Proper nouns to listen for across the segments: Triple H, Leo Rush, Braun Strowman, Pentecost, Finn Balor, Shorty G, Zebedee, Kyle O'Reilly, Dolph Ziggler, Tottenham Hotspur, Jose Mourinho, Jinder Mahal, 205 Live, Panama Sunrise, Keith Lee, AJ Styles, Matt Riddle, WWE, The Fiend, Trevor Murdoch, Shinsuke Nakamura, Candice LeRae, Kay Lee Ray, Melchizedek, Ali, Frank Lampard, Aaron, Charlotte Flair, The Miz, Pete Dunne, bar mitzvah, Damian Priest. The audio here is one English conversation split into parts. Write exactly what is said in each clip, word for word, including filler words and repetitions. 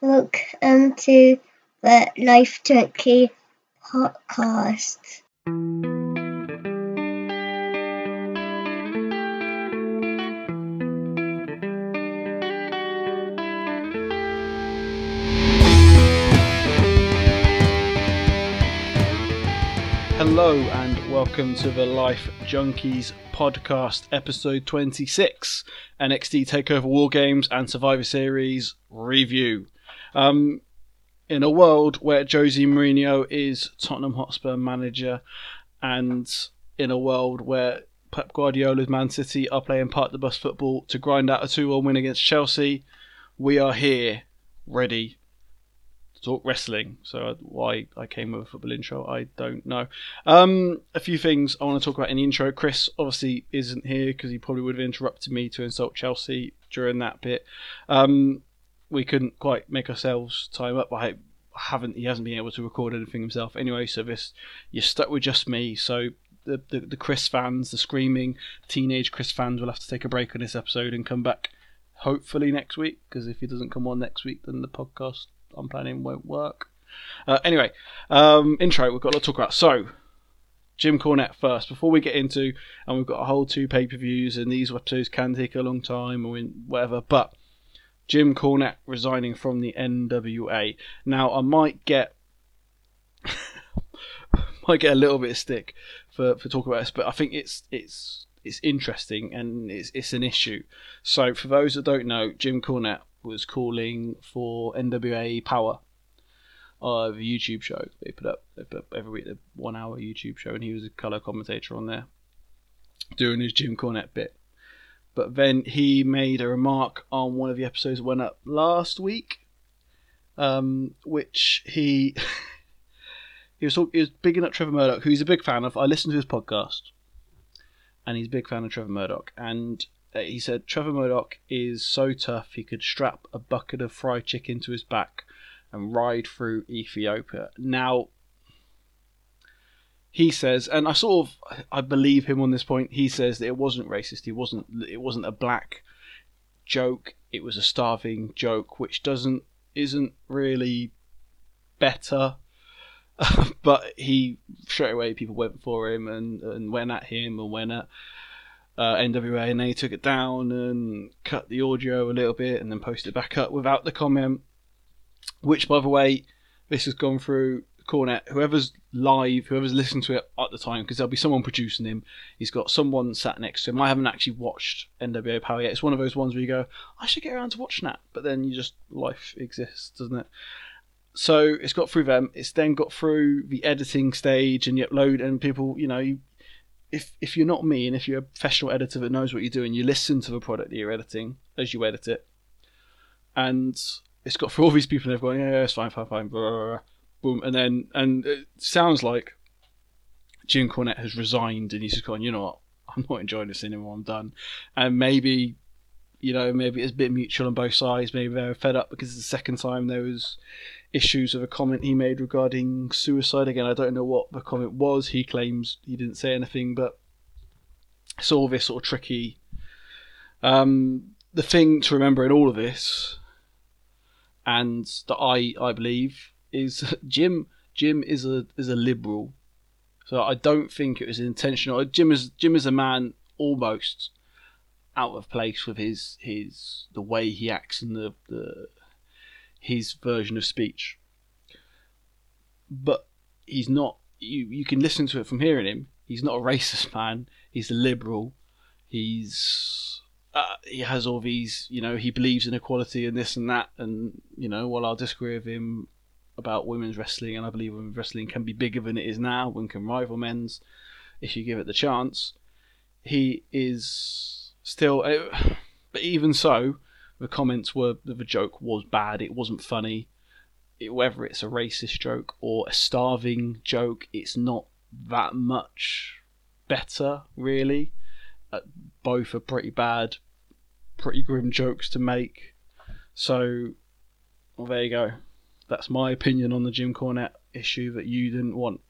look into the Life Turkey podcast. Hello and welcome to the Life Junkies podcast, episode twenty-six, N X T TakeOver WarGames and Survivor Series review. Um, in a world where Jose Mourinho is Tottenham Hotspur manager, and in a world where Pep Guardiola's Man City are playing park the bus football to grind out a two one win against Chelsea, we are here, ready talk wrestling. So why I came with a football intro, I don't know. Um, a few things I want to talk about in the intro. Chris obviously isn't here because he probably would have interrupted me to insult Chelsea during that bit. Um, we couldn't quite make ourselves time up. I haven't. He hasn't been able to record anything himself anyway. So this, you're stuck with just me. So the, the the Chris fans, the screaming teenage Chris fans, will have to take a break on this episode and come back hopefully next week. Because if he doesn't come on next week, then the podcast I'm planning won't work. Uh, anyway, um, intro, we've got a lot to talk about. So, Jim Cornette first, before we get into, and we've got a whole two pay-per-views, and these episodes can take a long time, or whatever, but Jim Cornette resigning from the N W A. Now, I might get might get a little bit of stick for, for talking about this, but I think it's it's it's interesting, and it's it's an issue. So, for those that don't know, Jim Cornette was calling for N W A Power, uh, the YouTube show they put up. They put up every week a one-hour YouTube show, and he was a colour commentator on there, doing his Jim Cornette bit. But then he made a remark on one of the episodes that went up last week, um, which he he was he was bigging up Trevor Murdoch, who he's a big fan of. I listened to his podcast, and he's a big fan of Trevor Murdoch, and he said Trevor Murdoch is so tough he could strap a bucket of fried chicken to his back and ride through Ethiopia. Now, he says, and I sort of, I believe him on this point, he says that it wasn't racist, he wasn't, it wasn't a black joke, it was a starving joke, which doesn't, isn't really better, but he, straight away people went for him and, and went at him and went at Uh, N W A, and they took it down and cut the audio a little bit and then posted it back up without the comment, which, by the way, this has gone through Cornette, whoever's live, whoever's listened to it at the time, because there'll be someone producing him. He's got someone sat next to him. I haven't actually watched N W A Power yet. It's one of those ones where you go, I should get around to watching that, but then you just, life exists, doesn't it? So it's got through them. It's then got through the editing stage and you upload, and people, you know, you If if you're not me, and if you're a professional editor that knows what you're doing, you listen to the product that you're editing as you edit it. And it's got for all these people, and they're going, yeah, yeah, it's fine, fine, fine, blah, blah, blah, boom. And then, and it sounds like Jim Cornette has resigned, and he's just going, you know what, I'm not enjoying this anymore, I'm done. And maybe, you know, maybe it's a bit mutual on both sides, maybe they're fed up because it's the second time there was issues of a comment he made regarding suicide. Again, I don't know what the comment was. He claims he didn't say anything, but it's all this sort of tricky. Um, the thing to remember in all of this, and that I I believe, is Jim Jim is a is a liberal, so I don't think it was intentional. Jim is Jim is a man almost out of place with his his the way he acts and the the. his version of speech, but he's not, you you can listen to it from hearing him, he's not a racist man, he's a liberal, he's uh, he has all these, you know, he believes in equality and this and that, and you know, while I'll disagree with him about women's wrestling, and I believe women's wrestling can be bigger than it is now and can rival men's if you give it the chance, he is still uh, but even so, the comments were that the joke was bad, it wasn't funny. It, whether it's a racist joke or a starving joke, it's not that much better, really. Uh, both are pretty bad, pretty grim jokes to make. So, well, there you go. That's my opinion on the Jim Cornette issue that you didn't want.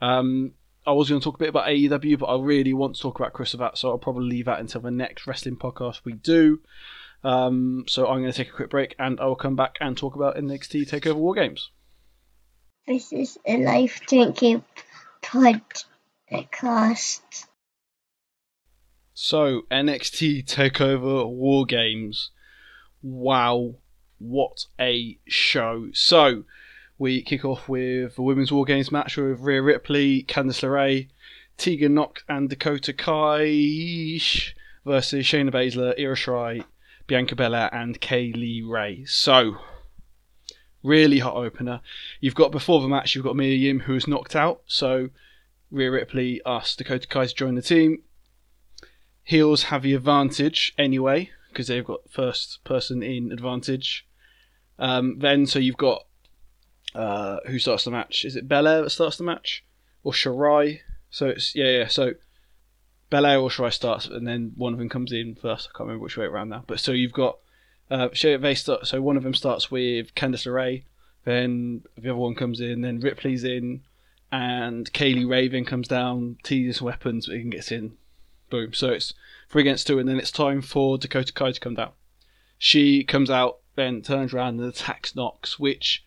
Um, I was going to talk a bit about A E W, but I really want to talk about Chris about, so I'll probably leave that until the next wrestling podcast we do. Um, so I'm going to take a quick break and I'll come back and talk about N X T TakeOver WarGames. This is a life-changing podcast. So, N X T TakeOver WarGames. Wow, what a show. So, we kick off with the Women's WarGames match with Rhea Ripley, Candice LeRae, Tegan Nox and Dakota Kai versus Shayna Baszler, Io Shirai, Bianca Belair and Kaylee Ray. So, really hot opener. You've got, before the match, you've got Mia Yim, who was knocked out. So, Rhea Ripley asks Dakota Kai to join the team. Heels have the advantage anyway, because they've got first person in advantage. Um, then, so you've got, uh, who starts the match? Is it Belair that starts the match? Or Shirai? So, it's, yeah, yeah, so Belair or Shirai starts, and then one of them comes in first. I can't remember which way around now. But so you've got, Uh, they start, so one of them starts with Candice LeRae, then the other one comes in, then Ripley's in, and Kaylee Raven comes down, teases weapons, and gets in. Boom. So it's three against two, and then it's time for Dakota Kai to come down. She comes out, then turns around and attacks Nox, which,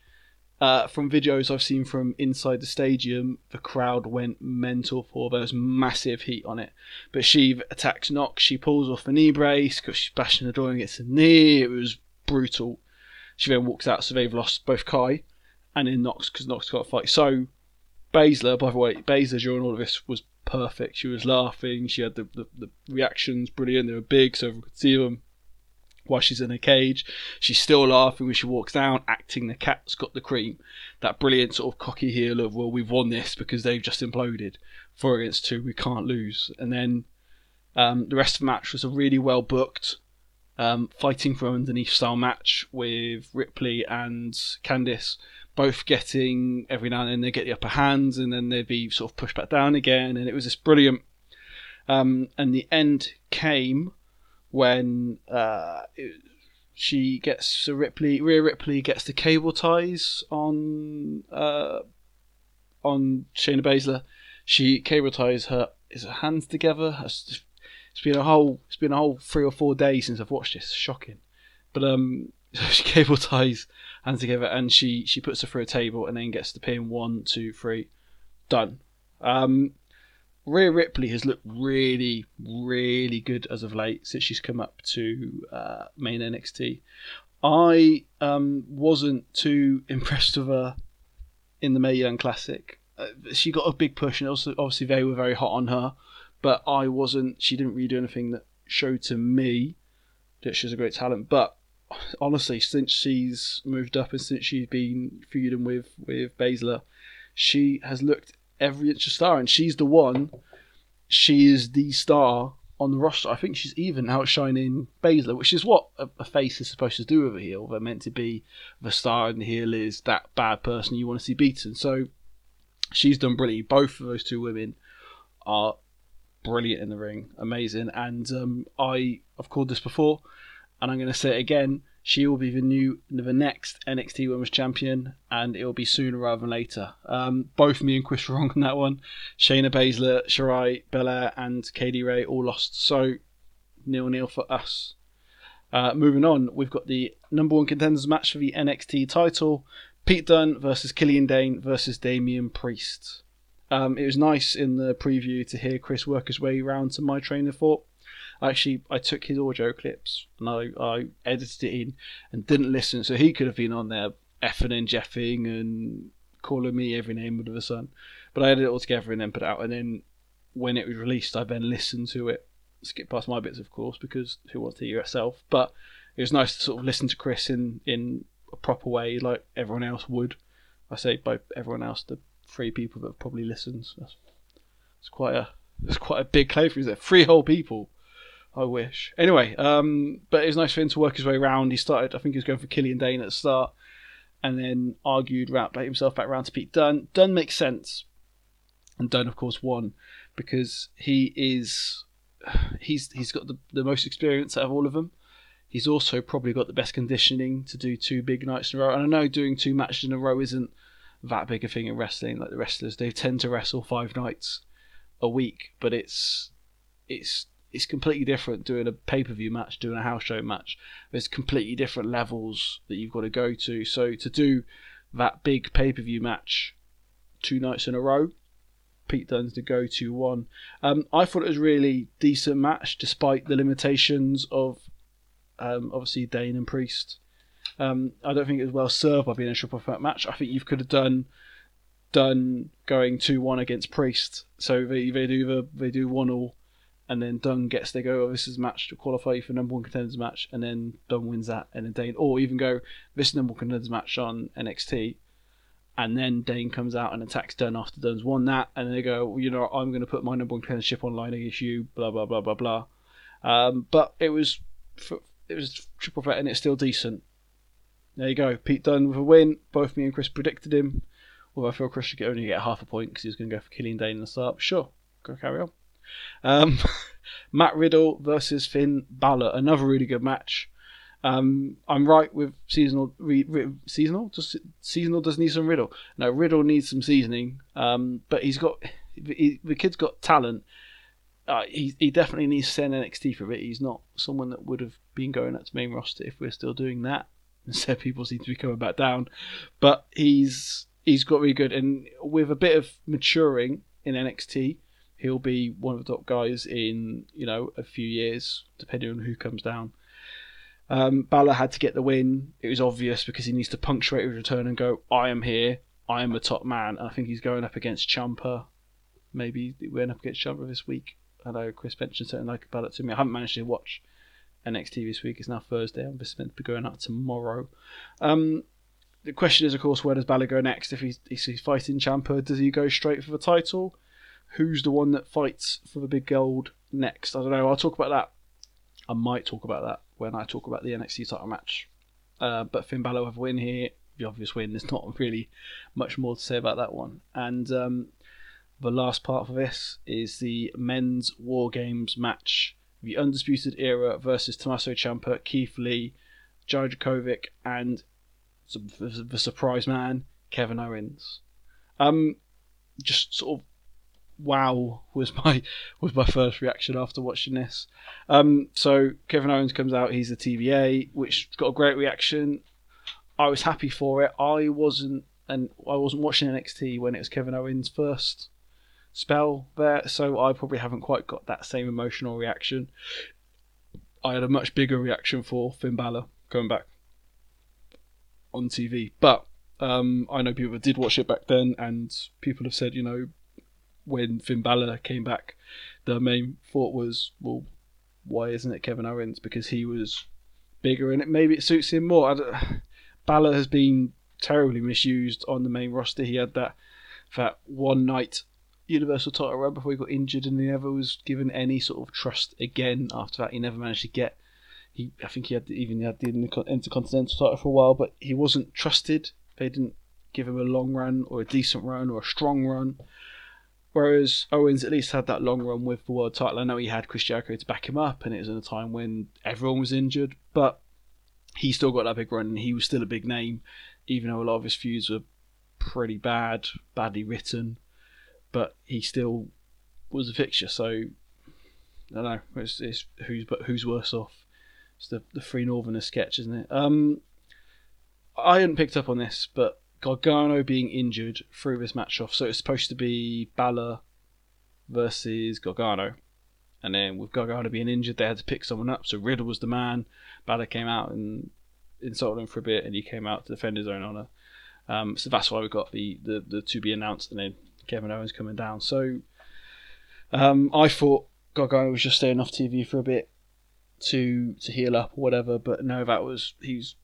uh, from videos I've seen from inside the stadium, the crowd went mental for. There was massive heat on it. But she attacks Nox, she pulls off the knee brace because she's bashing the door and gets a knee. It was brutal. She then walks out, so they've lost both Kai and then Nox because Nox can't fight. So Baszler, by the way, Baszler during all of this was perfect. She was laughing, she had the, the, the reactions, brilliant. They were big, so everyone could see them. While she's in a cage, she's still laughing when she walks down, acting the cat's got the cream. That brilliant sort of cocky heel of, well, we've won this because they've just imploded. Four against two, we can't lose. And then um, the rest of the match was a really well booked um, fighting from underneath style match with Ripley and Candice both getting, every now and then they get the upper hands and then they'd be sort of pushed back down again. And it was this brilliant. Um, and the end came when uh, it, she gets a Ripley, Rhea Ripley gets the cable ties on uh, on Shayna Baszler. She cable ties her is her hands together. It's been a whole it's been a whole three or four days since I've watched this. Shocking, but um, she cable ties hands together and she she puts her through a table and then gets the pin. One, two, three, done. Um, Rhea Ripley has looked really, really good as of late since she's come up to uh, main N X T. I um, wasn't too impressed with her in the Mae Young Classic. Uh, she got a big push, and also obviously they were very hot on her, but I wasn't. She didn't really do anything that showed to me that she's a great talent. But honestly, since she's moved up and since she's been feuding with with Baszler, she has looked every inch a star, and she's the one. She is the star on the roster. I think she's even outshining Baszler, which is what a, a face is supposed to do with a heel. They're meant to be the star, and the heel is that bad person you want to see beaten. So she's done brilliantly. Both of those two women are brilliant in the ring, amazing. And um, I, I've called this before, and I'm going to say it again. She will be the new, the next N X T Women's Champion, and it will be sooner rather than later. Um, both me and Chris were wrong on that one. Shayna Baszler, Shirai, Belair, and Kaylee Ray all lost. So, nil-nil for us. Uh, moving on, we've got the number one contenders match for the N X T title. Pete Dunne versus Killian Dane versus Damian Priest. Um, it was nice in the preview to hear Chris work his way round to my train of thought. Actually, I took his audio clips and I, I edited it in and didn't listen, so he could have been on there effing and jeffing and calling me every name under the sun. But I edited it all together and then put it out. And then when it was released, I then listened to it. Skip past my bits, of course, because who wants to hear itself? But it was nice to sort of listen to Chris in, in a proper way, like everyone else would. I say by everyone else, the three people that probably listened. It's quite a it's quite a big claim for you there. Three whole people. I wish. Anyway, um, but it was nice for him to work his way around. He started, I think he was going for Killian Dane at the start, and then argued, wrapped himself back around to Pete Dunne. Dunne makes sense. And Dunne, of course, won, because he is, he's he's got the, the most experience out of all of them. He's also probably got the best conditioning to do two big nights in a row. And I know doing two matches in a row isn't that big a thing in wrestling. Like the wrestlers, they tend to wrestle five nights a week, but it's it's it's completely different doing a pay-per-view match, doing a house show match. There's completely different levels that you've got to go to. So to do that big pay-per-view match two nights in a row, Pete Dunne's the go-to one. Um, I thought it was a really decent match, despite the limitations of um, obviously Dane and Priest. Um, I don't think it was well served by being a triple threat match. I think you could have done done going two one against Priest. So they, they do the they do one all, and then Dunne gets they go. Oh, this is a match to qualify you for number one contenders match, and then Dunne wins that, and then Dane, or even go this number one contenders match on N X T. And then Dane comes out and attacks Dunne after Dunne's won that. And they go, well, you know, I'm going to put my number one contendership online against you, blah, blah, blah, blah, blah. Um, but it was it was triple threat and it's still decent. There you go. Pete Dunne with a win. Both me and Chris predicted him. Although I feel Chris should only get half a point because he was going to go for Killian Dane in the start. Sure, go carry on. Um, Matt Riddle versus Finn Balor. Another really good match. Um, I'm right with seasonal, re, re, seasonal, just seasonal does need some Riddle. No, Riddle needs some seasoning. Um, but he's got he, the kid's got talent. Uh, he he definitely needs to stay in N X T for a bit. He's not someone that would have been going up to main roster if we're still doing that. Instead, people seem to be coming back down. But he's he's got really good, and with a bit of maturing in N X T, he'll be one of the top guys in you know a few years, depending on who comes down. Um, Balor had to get the win. It was obvious because he needs to punctuate his return and go, I am here, I am the top man. And I think he's going up against Ciampa. Maybe he went up against Ciampa this week. I know Chris mentioned something like about it to me. I haven't managed to watch N X T this week. It's now Thursday. I'm just meant to be going up tomorrow. Um, the question is, of course, where does Balor go next? If he's, if he's fighting Ciampa, does he go straight for the title? Who's the one that fights for the big gold next? I don't know. I'll talk about that. I might talk about that when I talk about the N X T title match. Uh, but Finn Balor have a win here, the obvious win. There's not really much more to say about that one. And um, the last part for this is the men's War Games match. The Undisputed Era versus Tommaso Ciampa, Keith Lee, Johnny Gargano, and the surprise man, Kevin Owens. Um, just sort of wow was my was my first reaction after watching this. Um, so Kevin Owens comes out, he's the T V A, which got a great reaction. I was happy for it. I wasn't, and I wasn't watching N X T when it was Kevin Owens' first spell there, so I probably haven't quite got that same emotional reaction. I had a much bigger reaction for Finn Balor coming back on T V, but um, I know people that did watch it back then, and people have said, you know, when Finn Balor came back, the main thought was, well, why isn't it Kevin Owens? Because he was bigger and it, maybe it suits him more. I don't, Balor has been terribly misused on the main roster. He had that, that one night Universal title run before he got injured, and he never was given any sort of trust again after that. He never managed to get, he I think he had even he had the Intercontinental title for a while, but he wasn't trusted. They didn't give him a long run or a decent run or a strong run. Whereas Owens at least had that long run with the world title. I know he had Chris Jericho to back him up, and it was in a time when everyone was injured, but he still got that big run, and he was still a big name, even though a lot of his feuds were pretty bad, badly written, but he still was a fixture. So, I don't know, it's, it's who's, but who's worse off? It's the, the Three Northerners sketch, isn't it? Um, I hadn't picked up on this, but Gargano being injured threw this match off. So it's supposed to be Balor versus Gargano, and then with Gargano being injured, they had to pick someone up. So Riddle was the man. Balor came out and insulted him for a bit, and he came out to defend his own honor. Um, so that's why we got the, the the to be announced, and then Kevin Owens coming down. So um, I thought Gargano was just staying off T V for a bit to to heal up or whatever, but no, that was he's.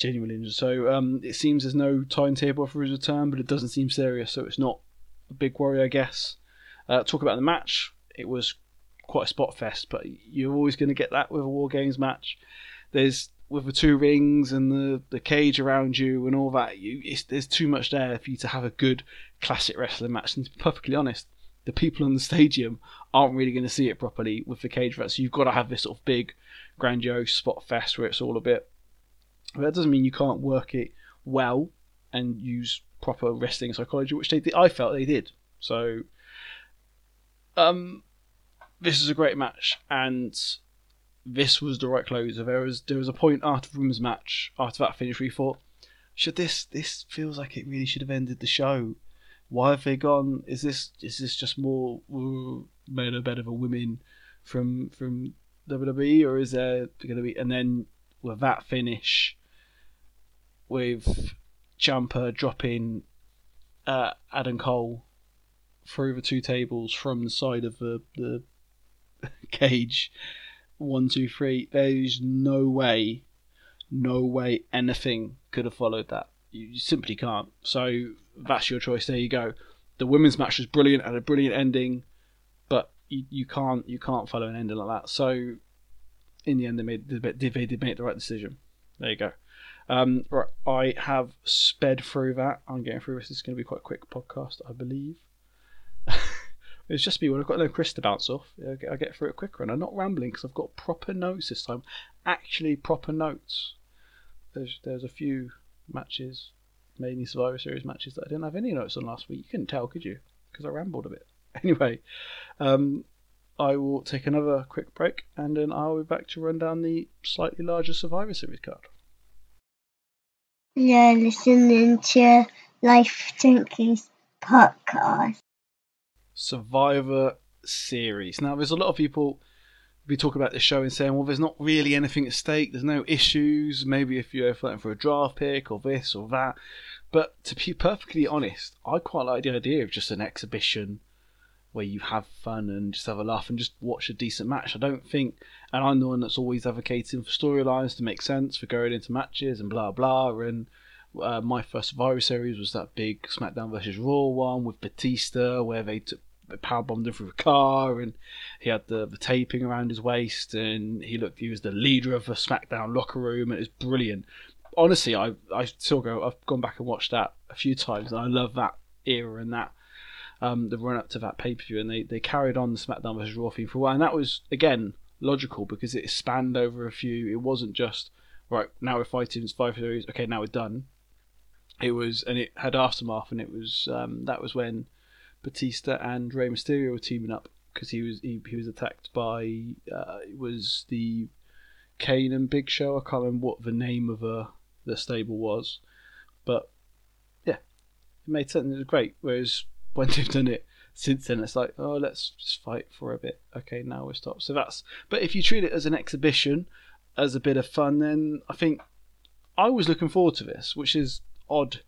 genuine injury. So um, it seems there's no timetable for his return, but it doesn't seem serious, so it's not a big worry, I guess. Uh, talk about the match. It was quite a spot fest, but you're always going to get that with a War Games match. There's with the two rings and the, the cage around you and all that. You, it's, there's too much there for you to have a good classic wrestling match. And to be perfectly honest, the people in the stadium aren't really going to see it properly with the cage match. So you've got to have this sort of big, grandiose spot fest where it's all a bit. But that doesn't mean you can't work it well and use proper wrestling psychology, which they did. I felt they did. So, um, this is a great match, and this was the right closer. There was there was a point after the women's match, after that finish, we thought, should this this feels like it really should have ended the show. Why have they gone? Is this is this just more ooh, made a bit of a women from from W W E, or is there going to be? And then with that finish, with Ciampa dropping uh, Adam Cole through the two tables from the side of the, the cage, one, two, three. There's no way, no way anything could have followed that. You simply can't. So that's your choice. There you go. The women's match was brilliant, had a brilliant ending, but you, you can't you can't follow an ending like that. So in the end, they made they did make the right decision. There you go. Um, right, I have sped through that. I'm getting through this. This is going to be quite a quick podcast, I believe. It's just me when I've got no Chris to bounce off. I get, I get through it quicker, and I'm not rambling because I've got proper notes this time. Actually, proper notes. There's there's a few matches, mainly Survivor Series matches, that I didn't have any notes on last week. You couldn't tell, could you? Because I rambled a bit. Anyway, um, I will take another quick break, and then I'll be back to run down the slightly larger Survivor Series card. You're listening to Life Junkies podcast. Survivor Series. Now, there's a lot of people be talking about this show and saying, well, there's not really anything at stake. There's no issues. Maybe if you're fighting for a draft pick or this or that. But to be perfectly honest, I quite like the idea of just an exhibition where you have fun and just have a laugh and just watch a decent match. I don't think, and I'm the one that's always advocating for storylines to make sense, for going into matches and blah blah, and uh, my first Survivor Series was that big SmackDown versus Raw one with Batista, where they took, they powerbombed him through a car, and he had the, the taping around his waist, and he looked, he was the leader of the SmackDown locker room, and it was brilliant. Honestly, I, I still go, I've gone back and watched that a few times, and I love that era and that Um, the run-up to that pay-per-view, and they, they carried on the SmackDown versus Raw theme for a while, and that was, again, logical, because it spanned over a few, it wasn't just, right, now we're fighting Survivor Series, okay, now we're done. It was, and it had aftermath, and it was, um, that was when Batista and Rey Mysterio were teaming up, because he was he, he was attacked by, uh, it was the Kane and Big Show, I can't remember what the name of uh, the stable was, but, yeah, it made sense, it was great, whereas when they've done it since then, it's like, oh, let's just fight for a bit. Okay, now we'll stop. So that's, but if you treat it as an exhibition, as a bit of fun, then I think I was looking forward to this, which is odd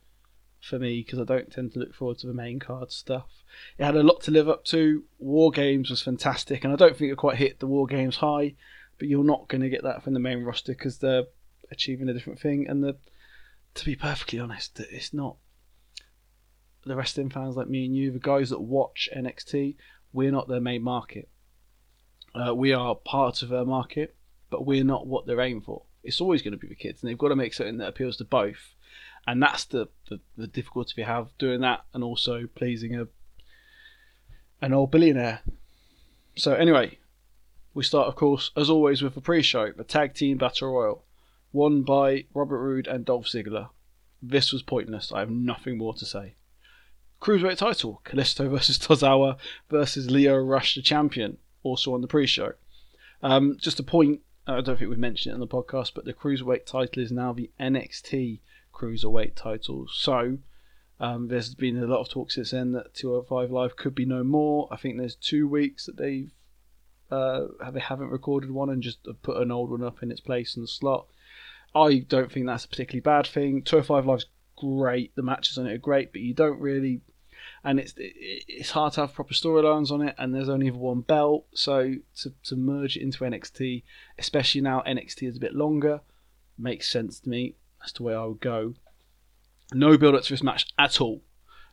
for me because I don't tend to look forward to the main card stuff. It had a lot to live up to. War Games was fantastic, and I don't think it quite hit the War Games high, but you're not going to get that from the main roster because they're achieving a different thing. And the, to be perfectly honest, it's not. The wrestling fans like me and you, the guys that watch N X T, we're not their main market. Uh, we are part of their market, but we're not what they're aiming for. It's always going to be the kids, and they've got to make something that appeals to both. And that's the, the, the difficulty we have, doing that and also pleasing a an old billionaire. So anyway, we start, of course, as always, with the pre-show, the Tag Team Battle Royal, won by Robert Roode and Dolph Ziggler. This was pointless. I have nothing more to say. Cruiserweight title, Kalisto versus Tozawa versus Lio Rush, the champion, also on the pre-show. Um, just a point, I don't think we mentioned it on the podcast, but the Cruiserweight title is now the N X T Cruiserweight title. So um, there's been a lot of talk since then that two oh five Live could be no more. I think there's two weeks that they've uh, they haven't recorded one and just put an old one up in its place in the slot. I don't think that's a particularly bad thing. two oh five Live's great, the matches on it are great, but you don't really... And it's it's hard to have proper storylines on it, and there's only one belt, so to, to merge it into N X T, especially now N X T is a bit longer, makes sense to me. That's the way I would go. No build-up to this match at all.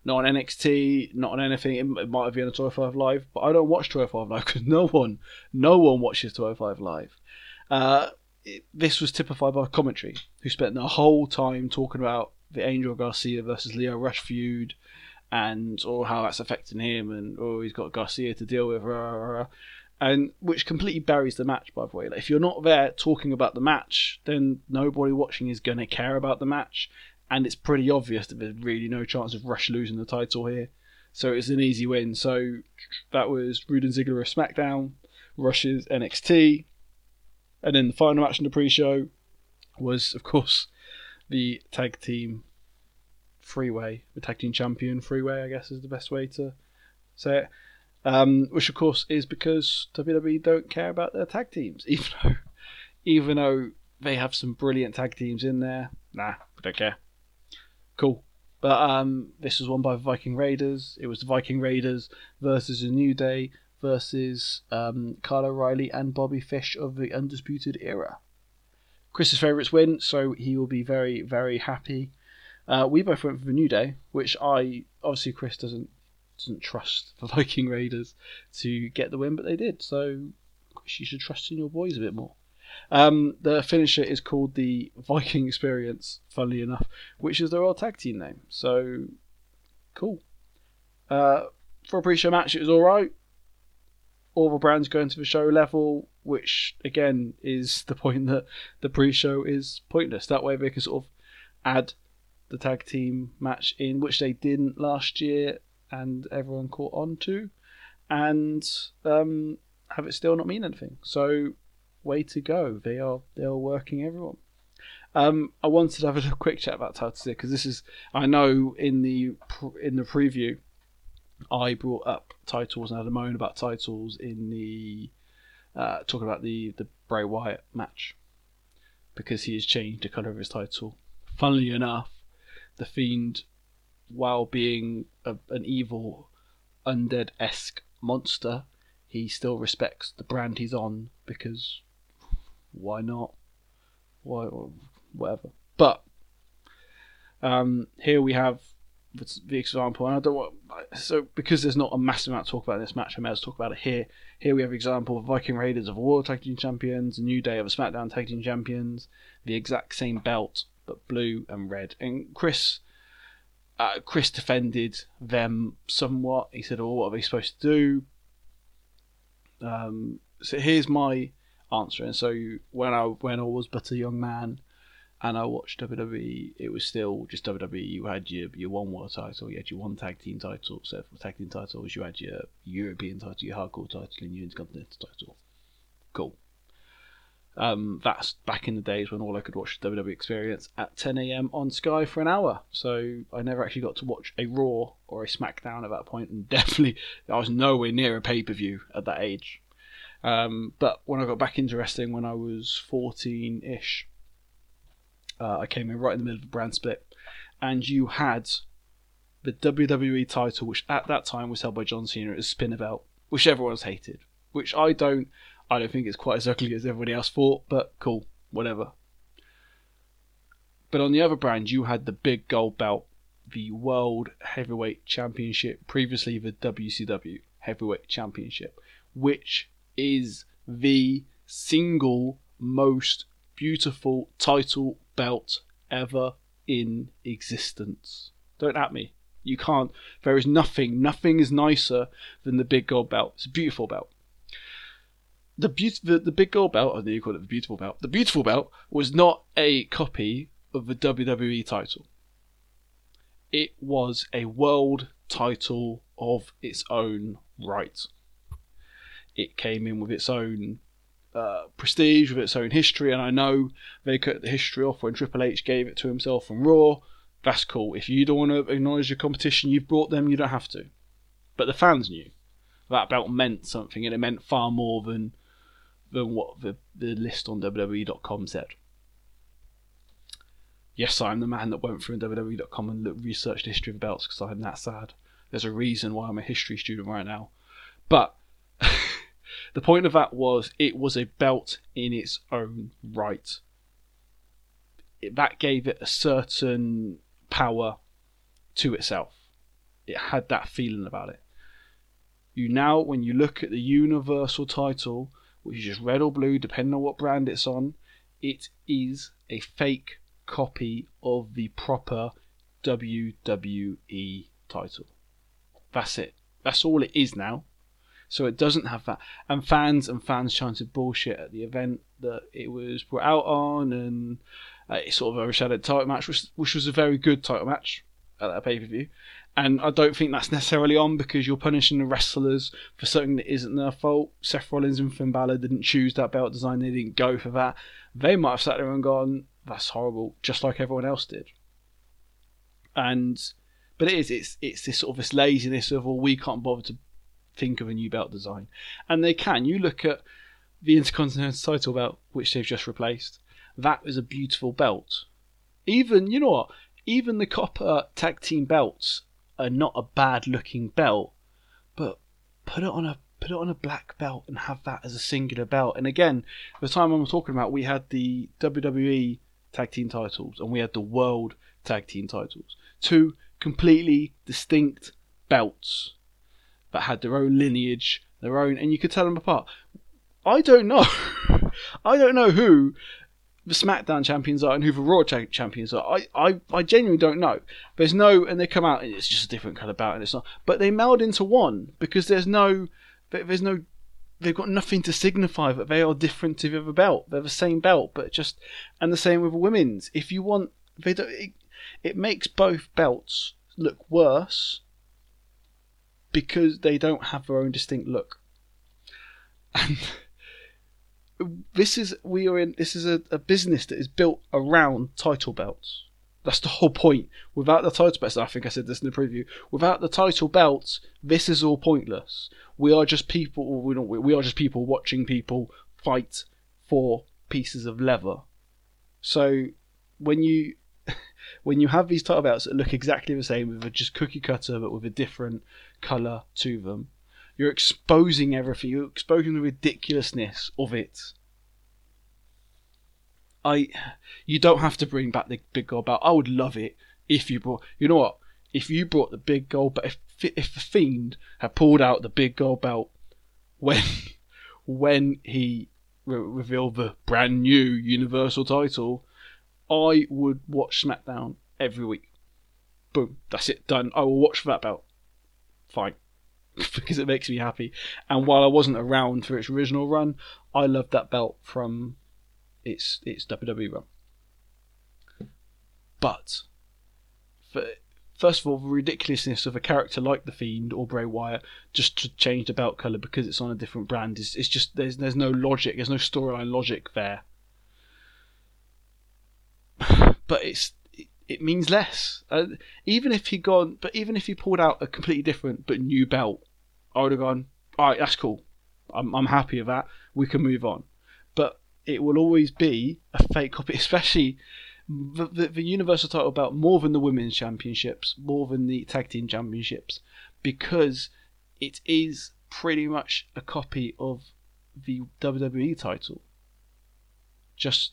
Not on N X T, not on anything. It, it might have been on two oh five Live, but I don't watch two oh five Live because no one, no one watches two oh five Live. Uh, it, this was typified by commentary, who spent the whole time talking about the Angel Garcia versus Lio Rush feud, and or how that's affecting him, and oh, he's got Garcia to deal with, rah, rah, rah, and which completely buries the match, by the way. Like, if you're not there talking about the match, then nobody watching is going to care about the match, and it's pretty obvious that there's really no chance of Rush losing the title here, so it's an easy win. So that was Rude and Ziggler of SmackDown rushes N X T. And then the final match in the pre-show was, of course, the tag team freeway, the tag team champion freeway, I guess is the best way to say it. Um, which, of course, is because W W E don't care about their tag teams, even though, even though they have some brilliant tag teams in there. Nah, I don't care. Cool. But um, this was won by the Viking Raiders. It was the Viking Raiders versus the New Day versus um, Kyle O'Reilly and Bobby Fish of the Undisputed Era. Chris's favourites win, so he will be very, very happy. Uh, we both went for the New Day, which I obviously Chris doesn't doesn't trust the Viking Raiders to get the win, but they did. So Chris, you should trust in your boys a bit more. Um, the finisher is called the Viking Experience, funnily enough, which is their old tag team name. So cool. Uh, for a pre-show match, it was all right. All the brands going to the show level, which again is the point that the pre-show is pointless. That way they can sort of add the tag team match in, which they didn't last year and everyone caught on to, and um, have it still not mean anything. So way to go. They are they are working everyone. Um, I wanted to have a little quick chat about titles here, because this is, I know in the in the preview I brought up titles and had a moan about titles in the uh, talking about the, the Bray Wyatt match, because he has changed the colour of his title. Funnily enough, the Fiend, while being a, an evil, undead-esque monster, he still respects the brand he's on, because why not? Why, whatever. But um, here we have the example, and I don't want, so because there's not a massive amount to talk about in this match, I may as well talk about it here. Here we have an example of Viking Raiders of World Tag Team Champions, New Day of the SmackDown Tag Team Champions, the exact same belt but blue and red. And Chris, uh, Chris defended them somewhat. He said, "Oh, what are they supposed to do?" Um, so here's my answer. And so when I when I was but a young man, and I watched W W E, it was still just W W E. You had your, your one world title, you had your one tag team title, so for tag team titles, you had your European title, your hardcore title, and your Intercontinental title. Cool. Um, that's back in the days when all I could watch was W W E Experience at ten a.m. on Sky for an hour. So I never actually got to watch a Raw or a SmackDown at that point, and definitely I was nowhere near a pay-per-view at that age. Um, but when I got back into wrestling when I was fourteen-ish, Uh, I came in right in the middle of a brand split, and you had the W W E title, which at that time was held by John Cena as Spinner Belt, which everyone's hated, which I don't, I don't think it's quite as ugly as everybody else thought, but cool, whatever. But on the other brand, you had the big gold belt, the World Heavyweight Championship, previously the W C W Heavyweight Championship, which is the single most beautiful title belt ever in existence. Don't at me. You can't. There is nothing. Nothing is nicer than the big gold belt. It's a beautiful belt. The beaut- the, the big gold belt, I know you call it the beautiful belt. The beautiful belt was not a copy of the W W E title. It was a world title of its own right. It came in with its own Uh, prestige, with its own history, and I know they cut the history off when Triple H gave it to himself on Raw. That's cool. If you don't want to acknowledge your competition, you've brought them, you don't have to. But the fans knew that belt meant something, and it meant far more than than what the, the list on W W E dot com said. Yes, I'm the man that went through W W E dot com and looked, researched the history of belts, because I'm that sad. There's a reason why I'm a history student right now. But the point of that was, it was a belt in its own right. It, that gave it a certain power to itself. It had that feeling about it. You now, when you look at the Universal title, which is just red or blue, depending on what brand it's on, it is a fake copy of the proper W W E title. That's it. That's all it is now. So it doesn't have that. And fans and fans chanted bullshit at the event that it was brought out on, and uh, it sort of overshadowed the title match, which, which was a very good title match. at that pay-per-view. And I don't think that's necessarily on, because you're punishing the wrestlers for something that isn't their fault. Seth Rollins and Finn Balor didn't choose that belt design. They didn't go for that. They might have sat there and gone, that's horrible, just like everyone else did. And But it is, it's it's this sort of this laziness of, well, we can't bother to think of a new belt design. And they can. You look at the Intercontinental title belt, which they've just replaced. That is a beautiful belt. Even, you know what, even the copper tag team belts are not a bad looking belt, but put it on a put it on a black belt and have that as a singular belt. And again, the time I'm talking about, we had the W W E tag team titles and we had the World tag team titles. Two completely distinct belts that had their own lineage, their own, and you could tell them apart. I don't know. I don't know who the SmackDown champions are and who the Raw champions are. I, I, I genuinely don't know. There's no, and they come out and it's just a different kind of bout, and it's not. But they meld into one because there's no, there's no, they've got nothing to signify that they are different to the other belt. They're the same belt, but just, and the same with the women's. If you want, they don't. It, it makes both belts look worse because they don't have their own distinct look. And This is we are in. This is a, a business that is built around title belts. That's the whole point. Without the title belts, I think I said this in the preview. Without the title belts, this is all pointless. We are just people. Or we don't. We are just people watching people fight for pieces of leather. So when you when you have these title belts that look exactly the same, with a just cookie cutter, but with a different colour to them, you're exposing everything. You're exposing the ridiculousness of it. I, you don't have to bring back the big gold belt. I would love it if you brought. You know what? If you brought the big gold belt, if if the Fiend had pulled out the big gold belt when when he re- revealed the brand new Universal title, I would watch SmackDown every week. Boom. That's it. Done. I will watch for that belt. Fine. Because it makes me happy. And while I wasn't around for its original run, I loved that belt from its its W W E run. But for, first of all, the ridiculousness of a character like the Fiend or Bray Wyatt just to change the belt colour because it's on a different brand is it's just there's there's no logic, there's no storyline logic there. But it's it means less. Uh, even if he gone, but even if he pulled out a completely different but new belt, I would have gone, all right, that's cool. I'm I'm happy with that. We can move on. But it will always be a fake copy, especially the, the, the Universal title belt more than the Women's Championships, more than the Tag Team Championships, because it is pretty much a copy of the W W E title. Just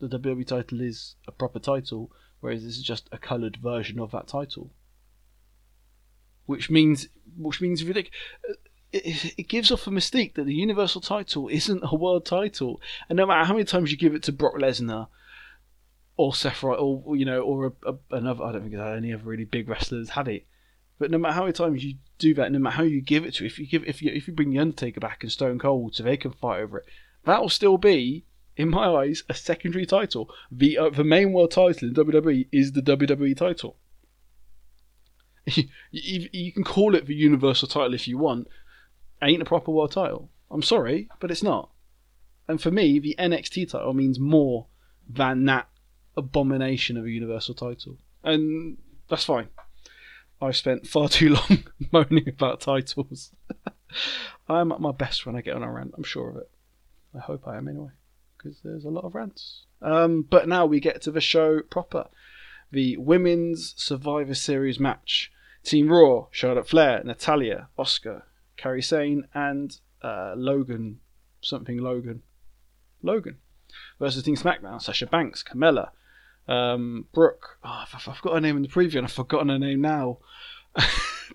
the W W E title is a proper title, whereas this is just a coloured version of that title, which means which means ridiculous. It, it gives off a mystique that the Universal title isn't a world title, and no matter how many times you give it to Brock Lesnar or Seth Rollins, or you know, or a, a, another, I don't think any other really big wrestlers had it, but no matter how many times you do that, no matter how you give it to, if you give if you if you bring the Undertaker back and Stone Cold so they can fight over it, that will still be, in my eyes, a secondary title. The uh, the main world title in W W E is the W W E title. you, you, you can call it the Universal title if you want. Ain't a proper world title. I'm sorry, but it's not. And for me, the N X T title means more than that abomination of a Universal title. And that's fine. I've spent far too long moaning about titles. I'm at my best when I get on a rant, I'm sure of it. I hope I am anyway, because there's a lot of rants. Um, but now we get to the show proper. The Women's Survivor Series match. Team Raw, Charlotte Flair, Natalya, Oscar, Kairi Sane, and uh, Logan, something Logan. Logan. Versus Team SmackDown, Sasha Banks, Carmella, um, Brooke. Oh, I've, I've got her name in the preview and I've forgotten her name now.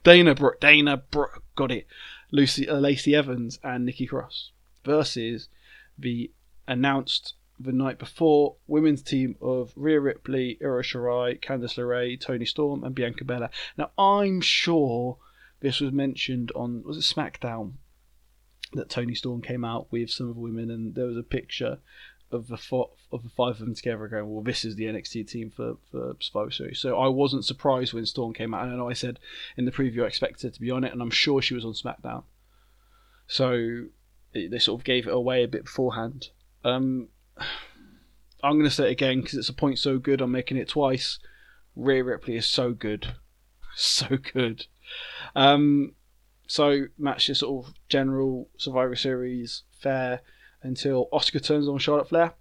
Dana Brooke, Dana Brooke, got it. Lucy, uh, Lacey Evans and Nikki Cross. Versus the announced the night before women's team of Rhea Ripley, Io Shirai, Candice LeRae, Toni Storm and Bianca Belair. Now I'm sure this was mentioned on, was it SmackDown, that Toni Storm came out with some of the women and there was a picture of the four, of the five of them together going, well, this is the N X T team for, for Survivor Series. So I wasn't surprised when Storm came out. I know I said in the preview I expected her to be on it, and I'm sure she was on SmackDown. So it, they sort of gave it away a bit beforehand. Um, I'm going to say it again because it's a point so good, I'm making it twice. Rhea Ripley is so good. So good. Um, so match is sort of general Survivor Series fair until Oscar turns on Charlotte Flair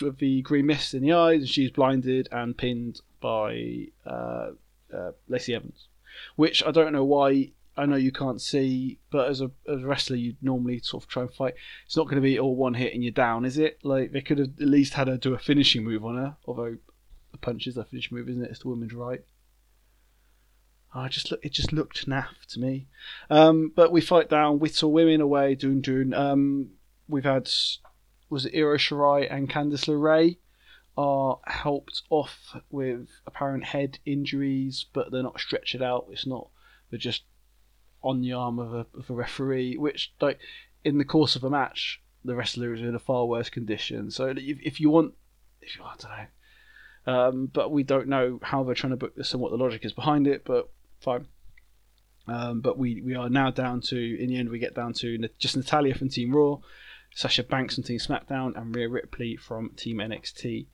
with the green mist in the eyes, and she's blinded and pinned by uh, uh, Lacey Evans, which I don't know why. I know you can't see, but as a, as a wrestler, you'd normally sort of try and fight. It's not going to be all one hit and you're down, is it? Like, they could have at least had her do a finishing move on her, although a punch is a finishing move, isn't it? It's the woman's right. I just look, it just looked naff to me. Um, but we fight down, whittle women away, doon doon. Um, we've had, was it Io Shirai and Candice LeRae are helped off with apparent head injuries, but they're not stretched out. It's not, they're just on the arm of a, of a referee, which, like, in the course of a match, the wrestler is in a far worse condition. So if, if you want, if you, I don't know. Um, but we don't know how they're trying to book this and what the logic is behind it, but fine. Um, but we, we are now down to, in the end, we get down to just Natalya from Team Raw, Sasha Banks from Team SmackDown, and Rhea Ripley from Team N X T.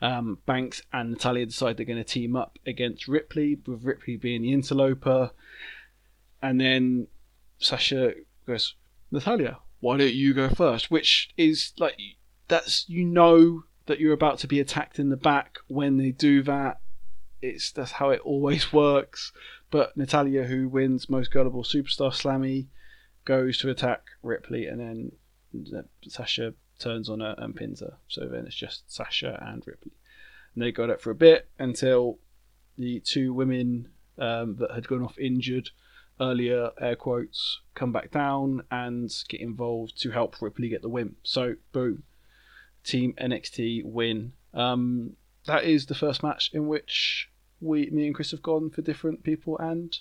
Um, Banks and Natalya decide they're going to team up against Ripley, with Ripley being the interloper. And then Sasha goes, Natalya, why don't you go first? Which is like, that's, you know that you're about to be attacked in the back when they do that. It's, that's how it always works. But Natalya, who wins Most Gullible Superstar Slammy, goes to attack Ripley, and then Sasha turns on her and pins her. So then it's just Sasha and Ripley. And they got it for a bit until the two women um, that had gone off injured earlier, air quotes, come back down and get involved to help Ripley get the win. So, boom. Team N X T win. Um, that is the first match in which we, me and Chris have gone for different people, and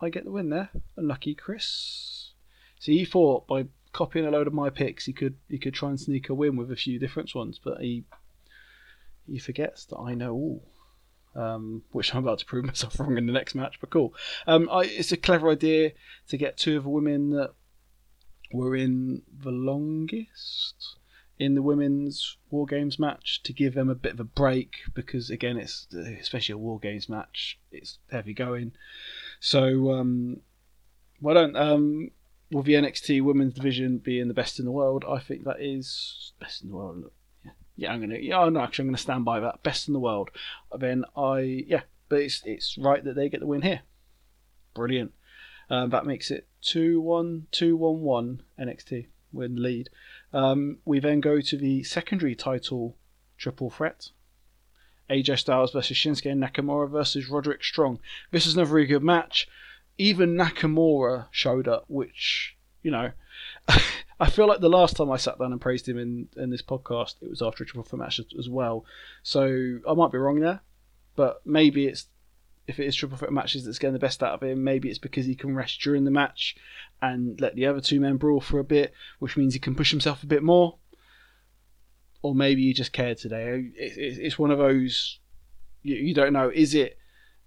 I get the win there. Unlucky Chris. See, he thought by copying a load of my picks, he could he could try and sneak a win with a few different ones, but he he forgets that I know all. Um, which I'm about to prove myself wrong in the next match, but cool. Um, I, it's a clever idea to get two of the women that were in the longest in the women's War Games match to give them a bit of a break, because again, it's especially a War Games match, it's heavy going. So um, why don't um, will the N X T women's division being the best in the world? I think that is best in the world. Yeah, I'm gonna. Yeah, no, actually, I'm gonna stand by that. Best in the world. Then I, yeah, but it's it's right that they get the win here. Brilliant. Um, that makes it two one, two one one N X T win lead. Um, we then go to the secondary title triple threat: A J Styles versus Shinsuke Nakamura versus Roderick Strong. This is another really good match. Even Nakamura showed up, which, you know. I feel like the last time I sat down and praised him in, in this podcast, it was after a triple threat match as well. So I might be wrong there, but maybe it's, if it is triple threat matches that's getting the best out of him, maybe it's because he can rest during the match and let the other two men brawl for a bit, which means he can push himself a bit more. Or maybe you just cared today. It, it, it's one of those, you, you don't know, is it?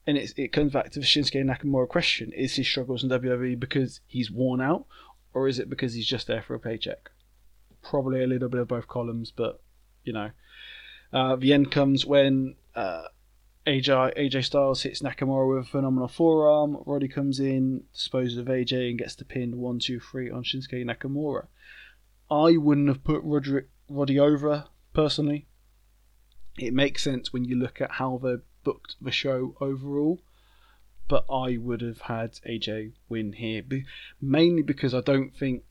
And it, it comes back to the Shinsuke Nakamura question. Is his struggles in W W E because he's worn out? Or is it because he's just there for a paycheck? Probably a little bit of both columns, but, you know. Uh, the end comes when uh, A J, A J Styles hits Nakamura with a phenomenal forearm. Roddy comes in, disposes of A J, and gets the pin one two three on Shinsuke Nakamura. I wouldn't have put Roderick, Roddy over, personally. It makes sense when you look at how they booked the show overall. But I would have had A J win here, be- mainly because I don't think,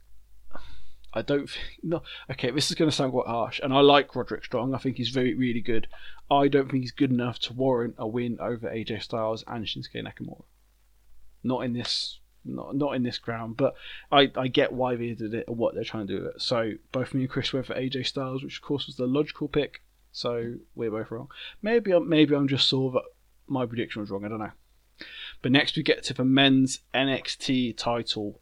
I don't think, no, okay, this is going to sound quite harsh, and I like Roderick Strong, I think he's very, really good. I don't think he's good enough to warrant a win over A J Styles and Shinsuke Nakamura. Not in this, not, not in this ground, but I, I get why they did it and what they're trying to do with it. So both me and Chris went for A J Styles, which of course was the logical pick, so we're both wrong. Maybe, maybe I'm just sore that my prediction was wrong, I don't know. But next we get to the men's N X T title.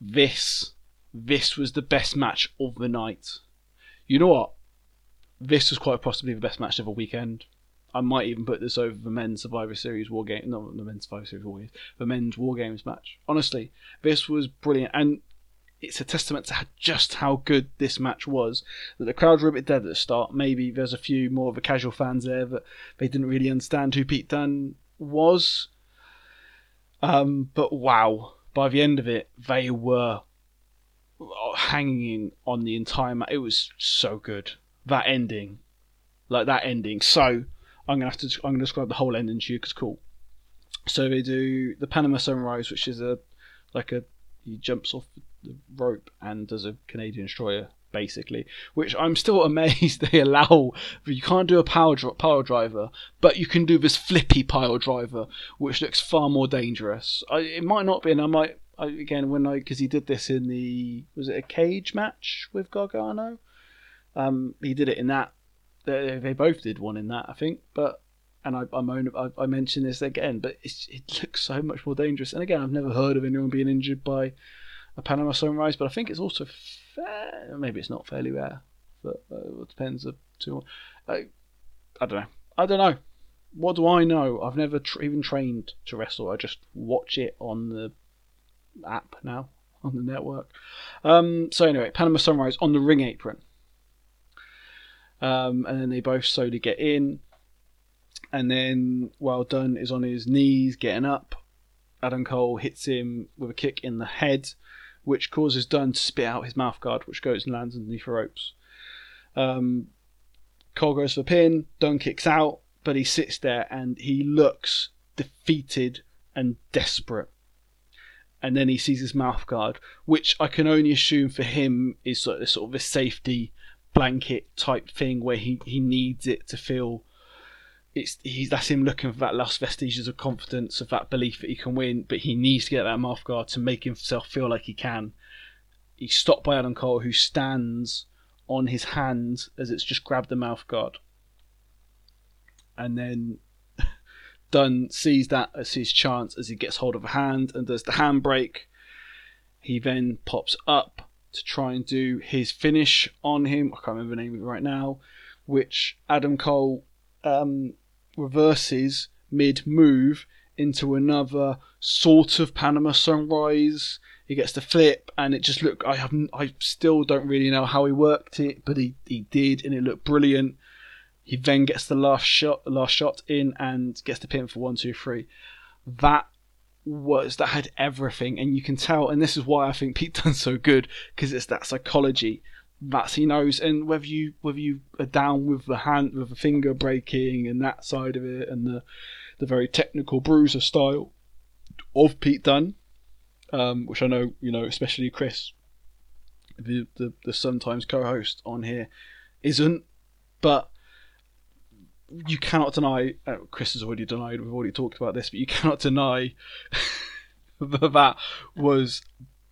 This, this was the best match of the night. You know what? this was quite possibly the best match of the weekend. I might even put this over the men's Survivor Series War Games, not the men's Survivor Series War Games, the men's War Games match. Honestly, this was brilliant, and it's a testament to just how good this match was. That the crowd were a bit dead at the start. Maybe there's a few more of the casual fans there that they didn't really understand who Pete Dunne was. Um, but wow, by the end of it, they were hanging on the entire match. It was so good. That ending, like that ending. So I'm gonna have to. I'm gonna describe the whole ending to you because cool. So they do the Panama Sunrise, which is a like a he jumps off the rope and does a Canadian destroyer basically, which I'm still amazed they allow. You can't do a power power driver, but you can do this flippy power driver, which looks far more dangerous. I, it might not be, and I might I, again when I because he did this in the was it a cage match with Gargano? Um, he did it in that. They, they both did one in that, I think. But and I I'm own, I, I mentioned this again, but it's, it looks so much more dangerous. And again, I've never heard of anyone being injured by a Panama Sunrise, but I think it's also fair. Maybe it's not fairly rare, but uh, it depends. Of two, uh, I don't know. I don't know. What do I know? I've never tr- even trained to wrestle. I just watch it on the app now on the network. Um, so anyway, Panama Sunrise on the ring apron. Um, and then they both slowly get in, and then while Dunne is on his knees getting up, Adam Cole hits him with a kick in the head, which causes Dunne to spit out his mouth guard, which goes and lands underneath the ropes. Um, Cole goes for the pin, Dunne kicks out, but he sits there and he looks defeated and desperate. And then he sees his mouth guard, which I can only assume for him is sort of, sort of a safety blanket type thing where he, he needs it to feel it's he's that's him looking for that last vestiges of confidence, of that belief that he can win, but he needs to get that mouth guard to make himself feel like he can. He's stopped by Adam Cole, who stands on his hand as it's just grabbed the mouth guard, and then Dunne sees that as his chance as he gets hold of a hand and does the handbrake. He then pops up to try and do his finish on him. I can't remember the name of it right now, which Adam Cole um, reverses mid-move into another sort of Panama Sunrise. He gets the flip, and it just looked... I haven't, I still don't really know how he worked it, but he, he did, and it looked brilliant. He then gets the last shot, last shot in and gets the pin for one, two, three. That was that had everything, and you can tell, and this is why I think Pete Dunne's so good, because it's that psychology that's he knows, and whether you whether you are down with the hand with the finger breaking and that side of it, and the the very technical bruiser style of Pete Dunne, um, which I know you know, especially Chris, the the, the sometimes co-host on here, isn't, but. You cannot deny, uh, Chris has already denied, we've already talked about this, but you cannot deny that that was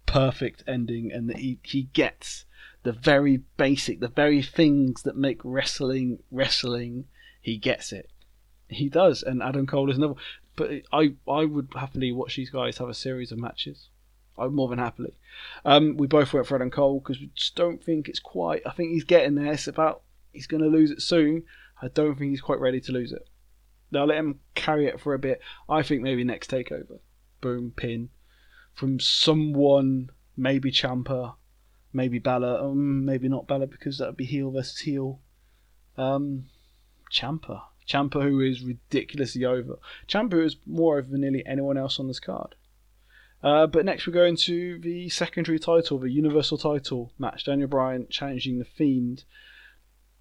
perfect ending, and that he, he gets the very basic, the very things that make wrestling, wrestling, he gets it. He does, and Adam Cole is another. But I, I would happily watch these guys have a series of matches. I more than happily. Um, we both went for Adam Cole, because we just don't think it's quite, I think he's getting there, it's about, he's going to lose it soon. I don't think he's quite ready to lose it. They'll let him carry it for a bit. I think maybe next takeover. Boom, pin. From someone, maybe Ciampa, maybe Balor. Um, maybe not Balor, because that would be heel versus heel. Um, Ciampa. Ciampa, who is ridiculously over. Ciampa is more over than nearly anyone else on this card. Uh, but next we go into the secondary title, the Universal title match. Daniel Bryan challenging The Fiend.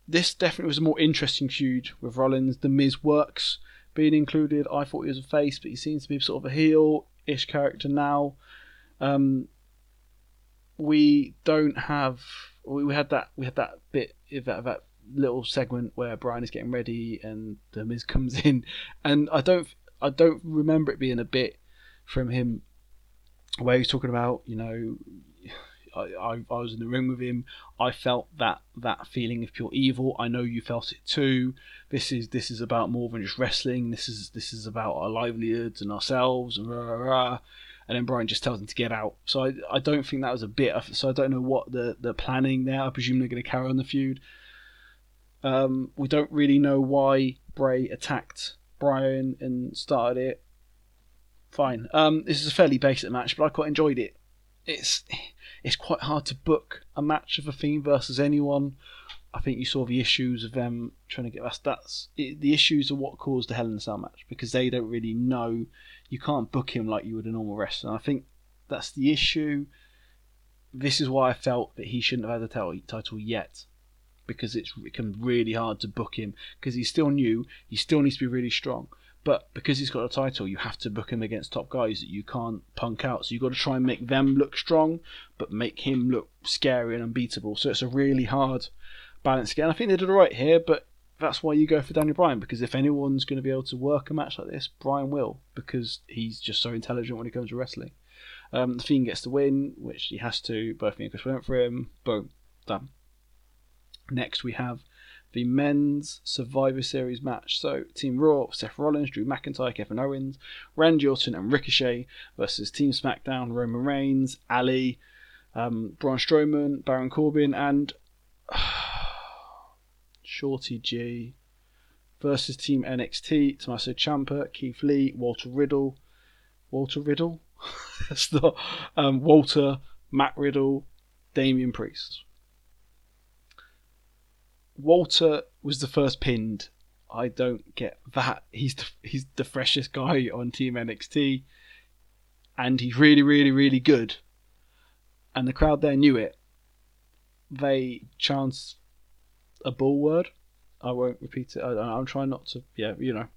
This definitely was a more interesting feud with Rollins. The Miz works being included. I thought he was a face, but he seems to be sort of a heel-ish character now. Um, we don't have we, we had that we had that bit that that little segment where Bryan is getting ready and the Miz comes in, and I don't I don't remember it being a bit from him where he's talking about you know. I, I was in the ring with him. I felt that that feeling of pure evil. I know you felt it too. This is this is about more than just wrestling. This is this is about our livelihoods and ourselves. And, rah, rah, rah. And then Bryan just tells him to get out. So I, I don't think that was a bit. So I don't know what the the planning there. I presume they're going to carry on the feud. Um, we don't really know why Bray attacked Bryan and started it. Fine. Um, this is a fairly basic match, but I quite enjoyed it. It's it's quite hard to book a match of The Fiend versus anyone. I think you saw the issues of them trying to get past. That's it, the issues are what caused the Hell in a Cell match, because they don't really know. You can't book him like you would a normal wrestler. And I think that's the issue. This is why I felt that he shouldn't have had the title yet, because it's it can really hard to book him, because he's still new. He still needs to be really strong. But because he's got a title, you have to book him against top guys that you can't punk out. So you've got to try and make them look strong, but make him look scary and unbeatable. So it's a really hard balance again. I think they did it right here, but that's why you go for Daniel Bryan, because if anyone's going to be able to work a match like this, Bryan will, because he's just so intelligent when it comes to wrestling. Um, the Fiend gets the win, which he has to. Both me and Chris went for him. Boom. Done. Next we have the men's Survivor Series match. So, Team Raw, Seth Rollins, Drew McIntyre, Kevin Owens, Randy Orton and Ricochet versus Team SmackDown, Roman Reigns, Ali, um, Braun Strowman, Baron Corbin and uh, Shorty G versus Team N X T, Tommaso Ciampa, Keith Lee, Walter Riddle, Walter Riddle? That's not, um, Walter, Matt Riddle, Damian Priest. Walter was the first pinned. I don't get that. He's the, he's the freshest guy on Team N X T, and he's really, really, really good. And the crowd there knew it. They chants a bull word. I won't repeat it. I, I'm trying not to. Yeah, you know.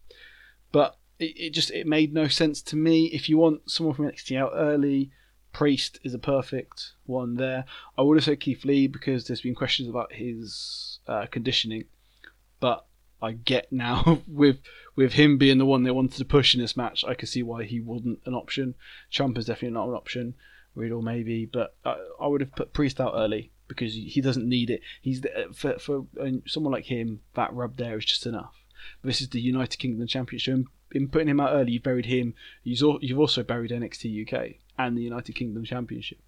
But it, it just it made no sense to me. If you want someone from N X T out early, Priest is a perfect one there. I would have said Keith Lee, because there's been questions about his uh, conditioning, but I get now with with him being the one they wanted to push in this match, I could see why he wasn't an option. Ciampa's definitely not an option. Riddle maybe, but I, I would have put Priest out early because he doesn't need it. He's for for someone like him, that rub there is just enough. This is the United Kingdom Championship. In putting him out early, you buried him. You've also buried N X T U K and the United Kingdom Championship.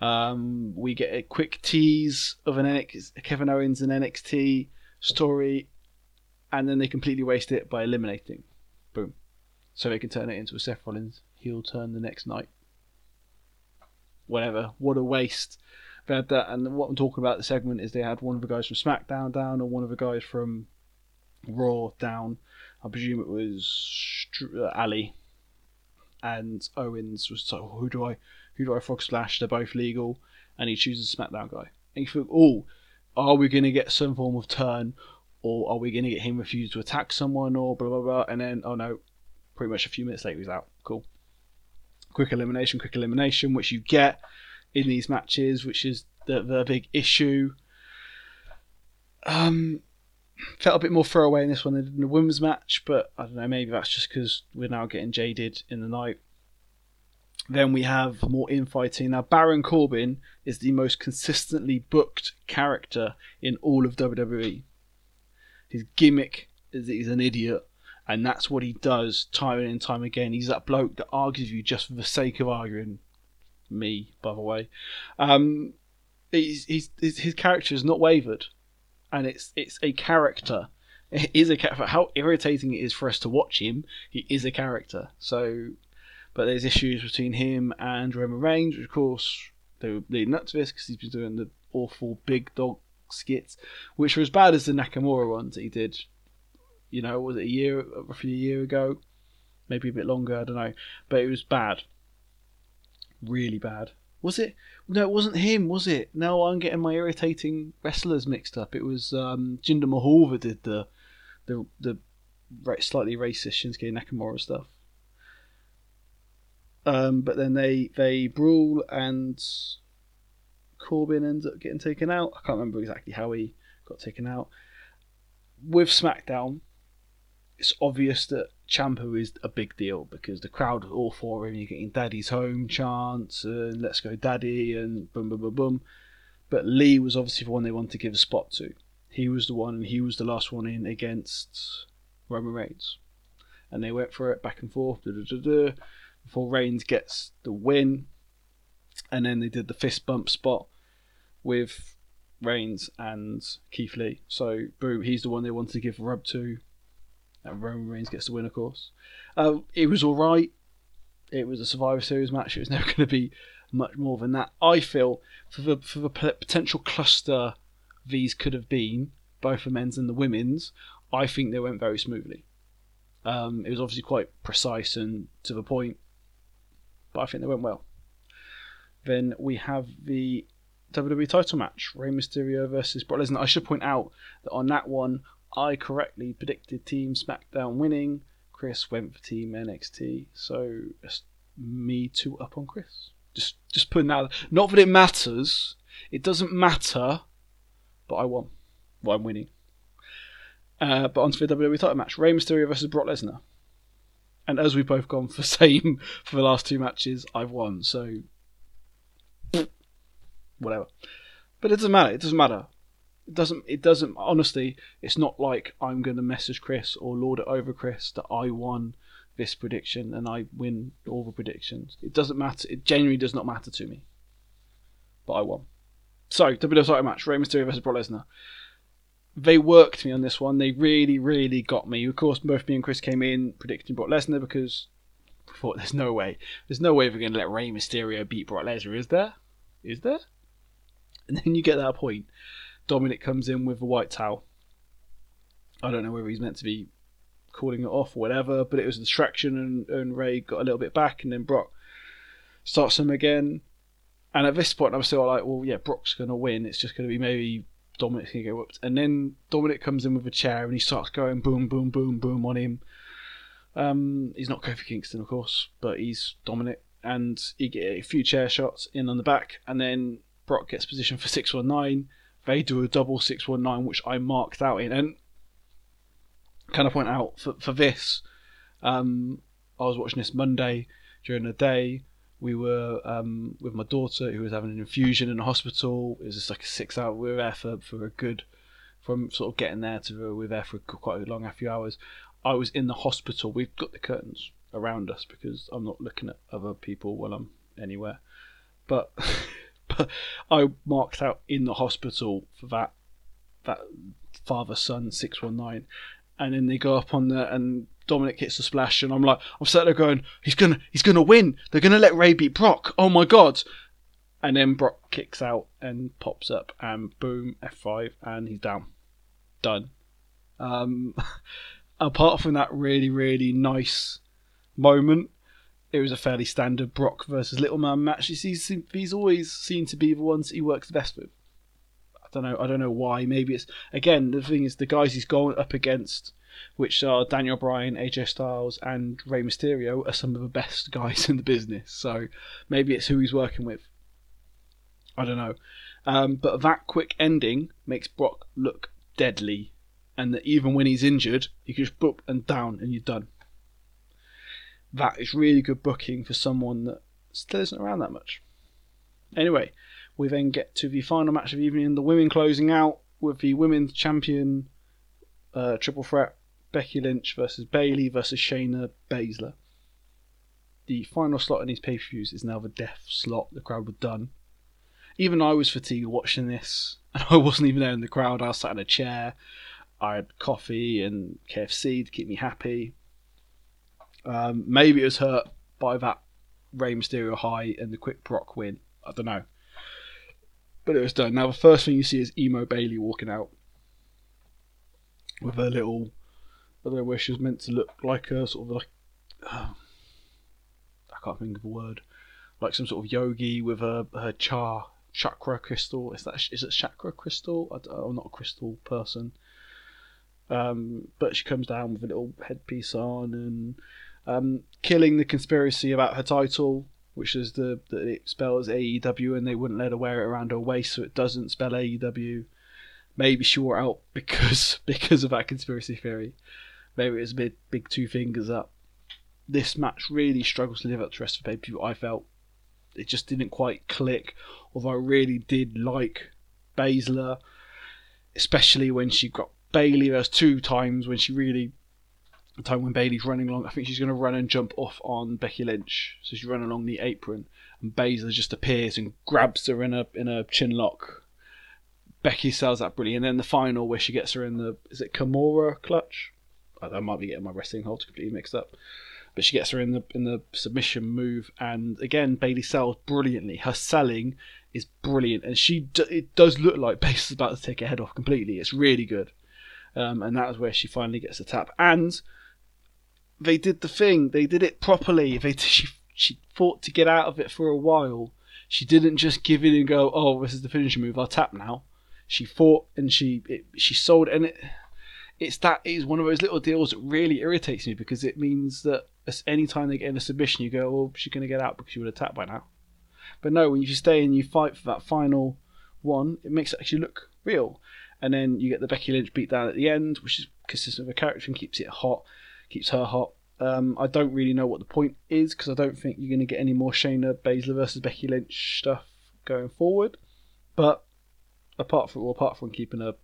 Um, we get a quick tease of an N X- Kevin Owens and N X T story, and then they completely waste it by eliminating. Boom. So they can turn it into a Seth Rollins heel turn the next night. Whatever. What a waste. They had that, and what I'm talking about the segment is they had one of the guys from SmackDown down, or one of the guys from Raw down. I presume it was Ali. And Owens was like, who do I who do I frog splash? They're both legal. And he chooses SmackDown guy. And you think, oh, are we going to get some form of turn? Or are we going to get him refused to attack someone? Or blah, blah, blah. And then, oh no, pretty much a few minutes later he's out. Cool. Quick elimination, quick elimination, which you get in these matches, which is the, the big issue. Um... Felt a bit more throwaway in this one than in the women's match, but I don't know, maybe that's just because we're now getting jaded in the night. Then we have more infighting. Now, Baron Corbin is the most consistently booked character in all of W W E. His gimmick is that he's an idiot, and that's what he does time and in time again. He's that bloke that argues you just for the sake of arguing. Me, by the way. Um, he's, he's, his character is not wavered. And it's it's a character. It is a character. How irritating it is for us to watch him. He is a character. So, but there's issues between him and Roman Reigns, which of course they were leading up to this because he's been doing the awful big dog skits, which were as bad as the Nakamura ones that he did. You know, was it a year, roughly a year ago, maybe a bit longer. I don't know, but it was bad. Really bad. Was it? No, it wasn't him, was it? No, I'm getting my irritating wrestlers mixed up. It was um, Jinder Mahal that did the the the slightly racist Shinsuke Nakamura stuff. Um, but then they, they brawl and Corbin ends up getting taken out. I can't remember exactly how he got taken out. With SmackDown, it's obvious that Ciampa is a big deal because the crowd are all for him. You're getting Daddy's Home chants and Let's Go Daddy and boom, boom, boom, boom. But Lee was obviously the one they wanted to give a spot to. He was the one, and he was the last one in against Roman Reigns. And they went for it back and forth duh, duh, duh, duh, before Reigns gets the win. And then they did the fist bump spot with Reigns and Keith Lee. So, boo, he's the one they wanted to give a rub to. And Roman Reigns gets the win, of course. Uh, it was alright. It was a Survivor Series match. It was never going to be much more than that. I feel for the, for the potential cluster these could have been, both the men's and the women's, I think they went very smoothly. Um, it was obviously quite precise and to the point, but I think they went well. Then we have the W W E title match, Rey Mysterio versus Brock Lesnar. I should point out that on that one, I correctly predicted Team SmackDown winning. Chris went for Team N X T, so that's me two up on Chris. Just just putting that out there. Not that it matters. It doesn't matter, but I won. Well, I'm winning. Uh, but onto the W W E title match, Rey Mysterio versus Brock Lesnar. And as we've both gone for same for the last two matches, I've won, so whatever. But it doesn't matter, it doesn't matter. It doesn't, it doesn't, honestly, it's not like I'm going to message Chris or lord it over Chris that I won this prediction and I win all the predictions. It doesn't matter, it genuinely does not matter to me. But I won. So, W W E title match, Rey Mysterio versus Brock Lesnar. They worked me on this one. They really, really got me. Of course, both me and Chris came in predicting Brock Lesnar because I thought there's no way. There's no way we're going to let Rey Mysterio beat Brock Lesnar, is there? Is there? And then you get that point. Dominic comes in with a white towel. I don't know whether he's meant to be calling it off or whatever, but it was a distraction and, and Rey got a little bit back and then Brock starts him again. And at this point, I'm still like, well, yeah, Brock's going to win. It's just going to be maybe Dominic's going to get whooped. And then Dominic comes in with a chair and he starts going boom, boom, boom, boom on him. Um, he's not Kofi Kingston, of course, but he's Dominic. And he gets a few chair shots in on the back. And then Brock gets positioned for six one nine. They do a double six one nine, which I marked out in. And can I point out, for, for this, um, I was watching this Monday during the day. We were um, with my daughter who was having an infusion in the hospital. It was just like a six hour, we were there for, for a good, from sort of getting there to, we were there for quite a long, a few hours. I was in the hospital. We've got the curtains around us because I'm not looking at other people while I'm anywhere. But, but I marked out in the hospital for that, that father-son six one nine. And then they go up on there and Dominic hits the splash, and I'm like, I'm sat there going, he's gonna, he's gonna win. They're gonna let Rey beat Brock. Oh my god! And then Brock kicks out and pops up, and boom, F five, and he's down, done. Um, apart from that really, really nice moment, it was a fairly standard Brock versus Little Man match. He's, he's always seemed to be the ones he works the best with. I don't know. I don't know why. Maybe it's again the thing is the guys he's going up against, which are Daniel Bryan, A J Styles, and Rey Mysterio, are some of the best guys in the business. So maybe it's who he's working with. I don't know. Um, but that quick ending makes Brock look deadly, and that even when he's injured, he can just boop and down, and you're done. That is really good booking for someone that still isn't around that much. Anyway, we then get to the final match of the evening, the women closing out with the women's champion uh, triple threat. Becky Lynch versus Bayley versus Shayna Baszler. The final slot in these pay-per-views is now the death slot. The crowd were done. Even I was fatigued watching this, and I wasn't even there in the crowd. I was sat in a chair. I had coffee and K F C to keep me happy. Um, maybe it was hurt by that Rey Mysterio high and the quick Brock win. I don't know. But it was done. Now the first thing you see is emo Bayley walking out with her little, I don't know where she was meant to look like a sort of like, uh, I can't think of a word, like some sort of yogi with her, her char, chakra crystal. Is that is it chakra crystal? I, I'm not a crystal person. Um, but she comes down with a little headpiece on and um, killing the conspiracy about her title, which is the that it spells A E W and they wouldn't let her wear it around her waist, so it doesn't spell A E W. Maybe she wore it out because because of that conspiracy theory. Maybe it was a big, big two fingers up. This match really struggles to live up to the rest of the pay-per-view, I felt. It just didn't quite click, although I really did like Baszler, especially when she got Bayley. There's two times when she really, the time when Bayley's running along, I think she's going to run and jump off on Becky Lynch, so she's running along the apron, and Baszler just appears and grabs her in a in a chin lock. Becky sells that brilliant. And then the final where she gets her in the, is it Kimura clutch? I, I might be getting my wrestling hold completely mixed up. But she gets her in the in the submission move, and again Bayley sells brilliantly. Her selling is brilliant, and she d- it does look like Bayley's about to take her head off completely. It's really good, um, and that is where she finally gets the tap. And they did the thing; they did it properly. They she she fought to get out of it for a while. She didn't just give in and go, "Oh, this is the finishing move. I'll tap now." She fought and she it, she sold, and it it's that it is one of those little deals that really irritates me, because it means that any time they get in a submission, you go, "Oh, she's going to get out because she would have tapped by now." But no, when you stay and you fight for that final one, it makes it actually look real. And then you get the Becky Lynch beat down at the end, which is consistent with her character and keeps it hot, keeps her hot. Um, I don't really know what the point is, because I don't think you're going to get any more Shayna Baszler versus Becky Lynch stuff going forward. But apart from well, apart from keeping her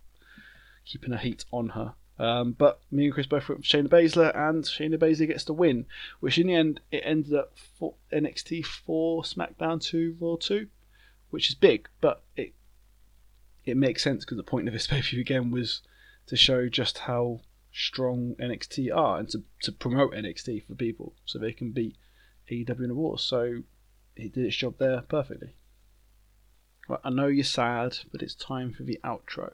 keeping her heat on her. Um, but me and Chris both went with Shayna Baszler, and Shayna Baszler gets the win, which in the end, it ended up for N X T four, SmackDown two, Raw two, which is big, but it it makes sense, because the point of this pay-per-view again was to show just how strong N X T are, and to, to promote N X T for people so they can beat A E W in the war. So it did its job there perfectly. Right, I know you're sad, but it's time for the outro.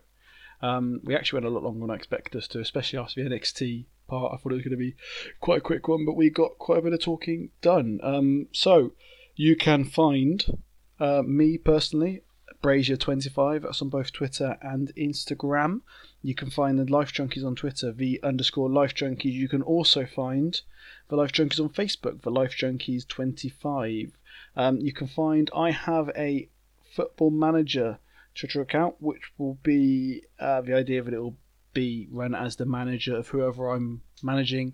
Um, we actually went a lot longer than I expected us to, especially after the N X T part. I thought it was going to be quite a quick one, but we got quite a bit of talking done. Um, so you can find uh, me personally, Brazier twenty-five, that's on both Twitter and Instagram. You can find the Life Junkies on Twitter, the underscore Life Junkies. You can also find the Life Junkies on Facebook, the Life Junkies twenty-five. Um, you can find, I have a Football Manager Twitter account, which will be uh, the idea that it will be run as the manager of whoever I'm managing,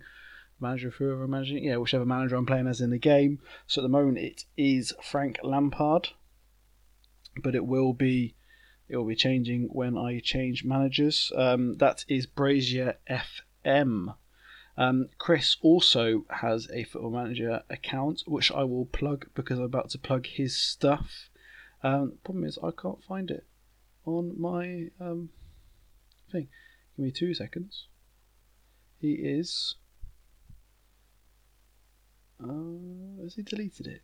manager of whoever I'm managing, yeah, whichever manager I'm playing as in the game. So at the moment it is Frank Lampard, but it will be it will be changing when I change managers. Um, that is Brazier F M. Um, Chris also has a Football Manager account, which I will plug because I'm about to plug his stuff. Um, problem is I can't find it on my um, thing. Give me two seconds. He is. Uh, has he deleted it?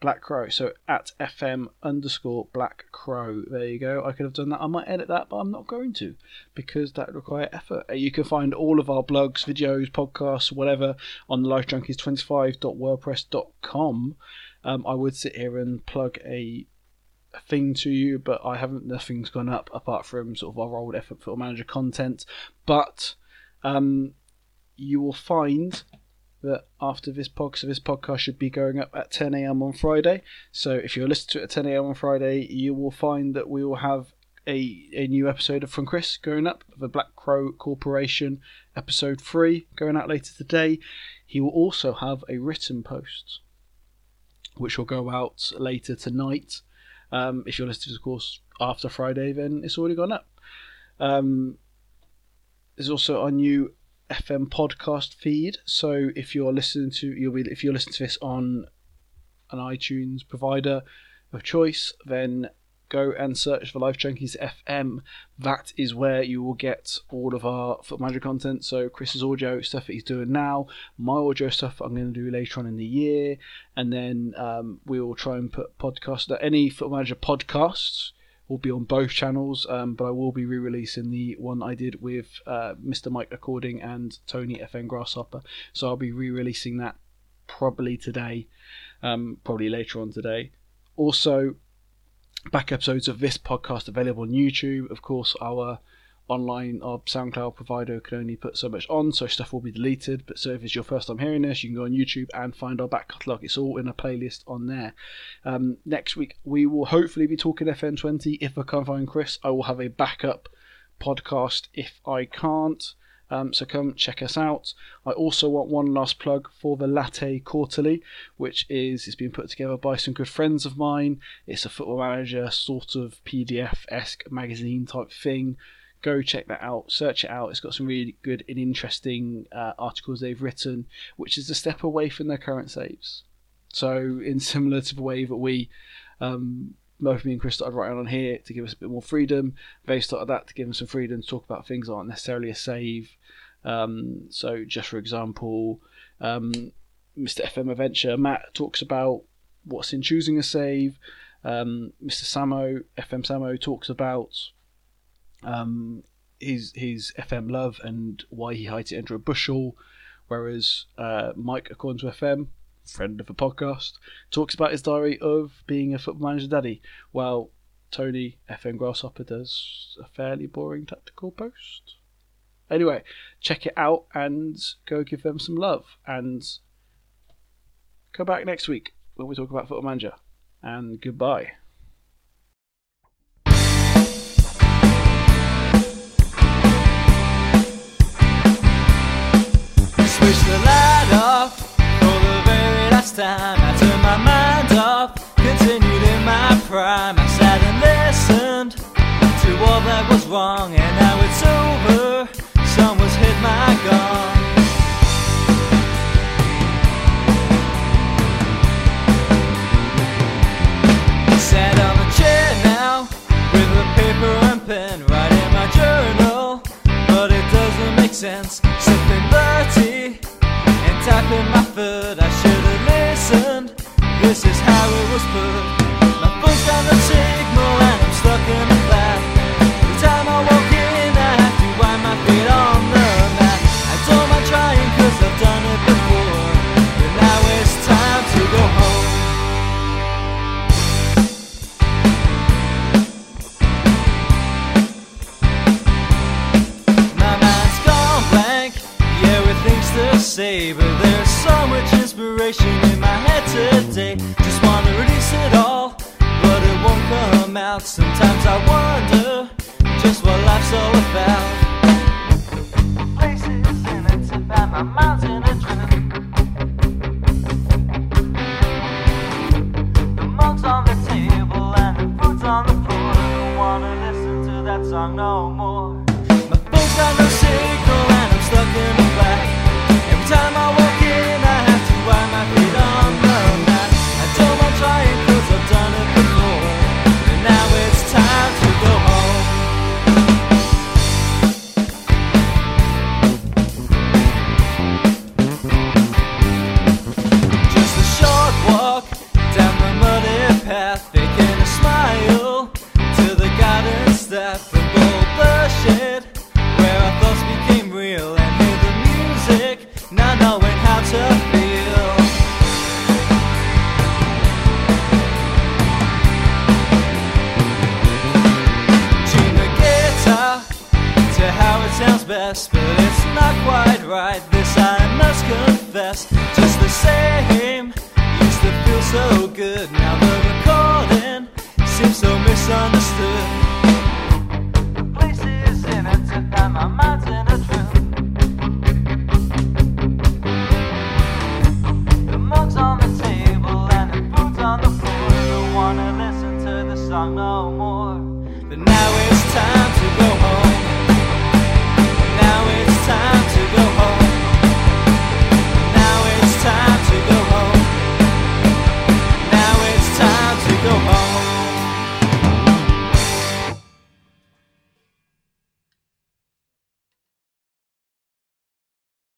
Black Crow. So at F M underscore Black Crow. There you go. I could have done that. I might edit that, but I'm not going to, because that would require effort. You can find all of our blogs, videos, podcasts, whatever on life junkies twenty-five dot wordpress dot com. Um, I would sit here and plug a thing to you, but I haven't. Nothing's gone up apart from sort of our old effort for manager content. But um, you will find that after this podcast, so this podcast should be going up at ten a.m. on Friday. So if you're listening to it at ten a.m. on Friday, you will find that we will have a a new episode from Chris going up, the Black Crow Corporation episode three going out later today. He will also have a written post, which will go out later tonight. Um, if you're listening to this, of course, after Friday, then it's already gone up. Um, there's also our new F M podcast feed. So if you're listening to you'll be if you're listening to this on an iTunes provider of choice, then go and search for Life Junkies F M. That is where you will get all of our Foot Manager content. So Chris's audio stuff that he's doing now, my audio stuff I'm going to do later on in the year, and then um, we will try and put podcasts. Any Foot Manager podcasts will be on both channels, um, but I will be re-releasing the one I did with uh, Mister Mike According and Tony F N Grasshopper. So I'll be re-releasing that probably today, um, probably later on today. Also, back episodes of this podcast available on YouTube. Of course, our online, our SoundCloud provider can only put so much on, so stuff will be deleted. But so if it's your first time hearing this, you can go on YouTube and find our back catalogue. It's all in a playlist on there. Um, next week, we will hopefully be talking F N twenty. If I can't find Chris, I will have a backup podcast if I can't. Um, so come check us out. I also want one last plug for the Latte Quarterly, which is it's been put together by some good friends of mine. It's a Football Manager sort of P D F-esque magazine type thing. Go check that out, search it out. It's got some really good and interesting uh, articles they've written, which is a step away from their current saves. So in similar to the way that we um, both me and Chris started writing on here to give us a bit more freedom. They started that to give them some freedom to talk about things that aren't necessarily a save. Um, so just for example, um, Mister F M Adventure, Matt, talks about what's in choosing a save. Um, Mister Samo, F M Samo, talks about um, his his F M love and why he hides it under a bushel. Whereas uh, Mike, according to F M, friend of the podcast, talks about his diary of being a football manager daddy, while Tony, F M Grasshopper, does a fairly boring tactical post. Anyway, check it out and go give them some love. And come back next week when we talk about Football Manager. And goodbye. Switch the light off for the very last time. I turned my mind off, continued in my prime. I sat and listened to all that was wrong, and now it's over. Someone's hit my gong. Sat on the chair now with a paper and pen, writing my journal, but it doesn't make sense. Sipping thirty and tapping my foot. I should have listened. This is how it was put. My foot's down the signal and I'm stuck in a flat. Every time I walk in, I have to wipe my feet on the mat. I don't mind trying 'cause I've done it before, but now it's time to go home. But there's so much inspiration in my head today. Just wanna release it all, but it won't come out. Sometimes I wonder just what life's all about. Places and it's about my mind's in a dream. The mug's on the table and the food's on the floor. I don't wanna listen to that song no more. My phone's got no signal and I'm stuck in the black. Every time I walk in, I have to wipe my feet on the mat. I don't mind trying 'cause I've done it before, and now it's time to go home. Just a short walk down the muddy path, faking a smile to the garden staff and gold the shed where our thoughts became real. Not knowing how to feel. Tune the guitar to how it sounds best, but it's not quite right. This I must confess. Just the same, used to feel so good. Now the recording seems so misunderstood. The places in it took that my mind's in a dream. On the table and the food's on the floor. I don't wanna listen to the song no more, but now it's time to go home.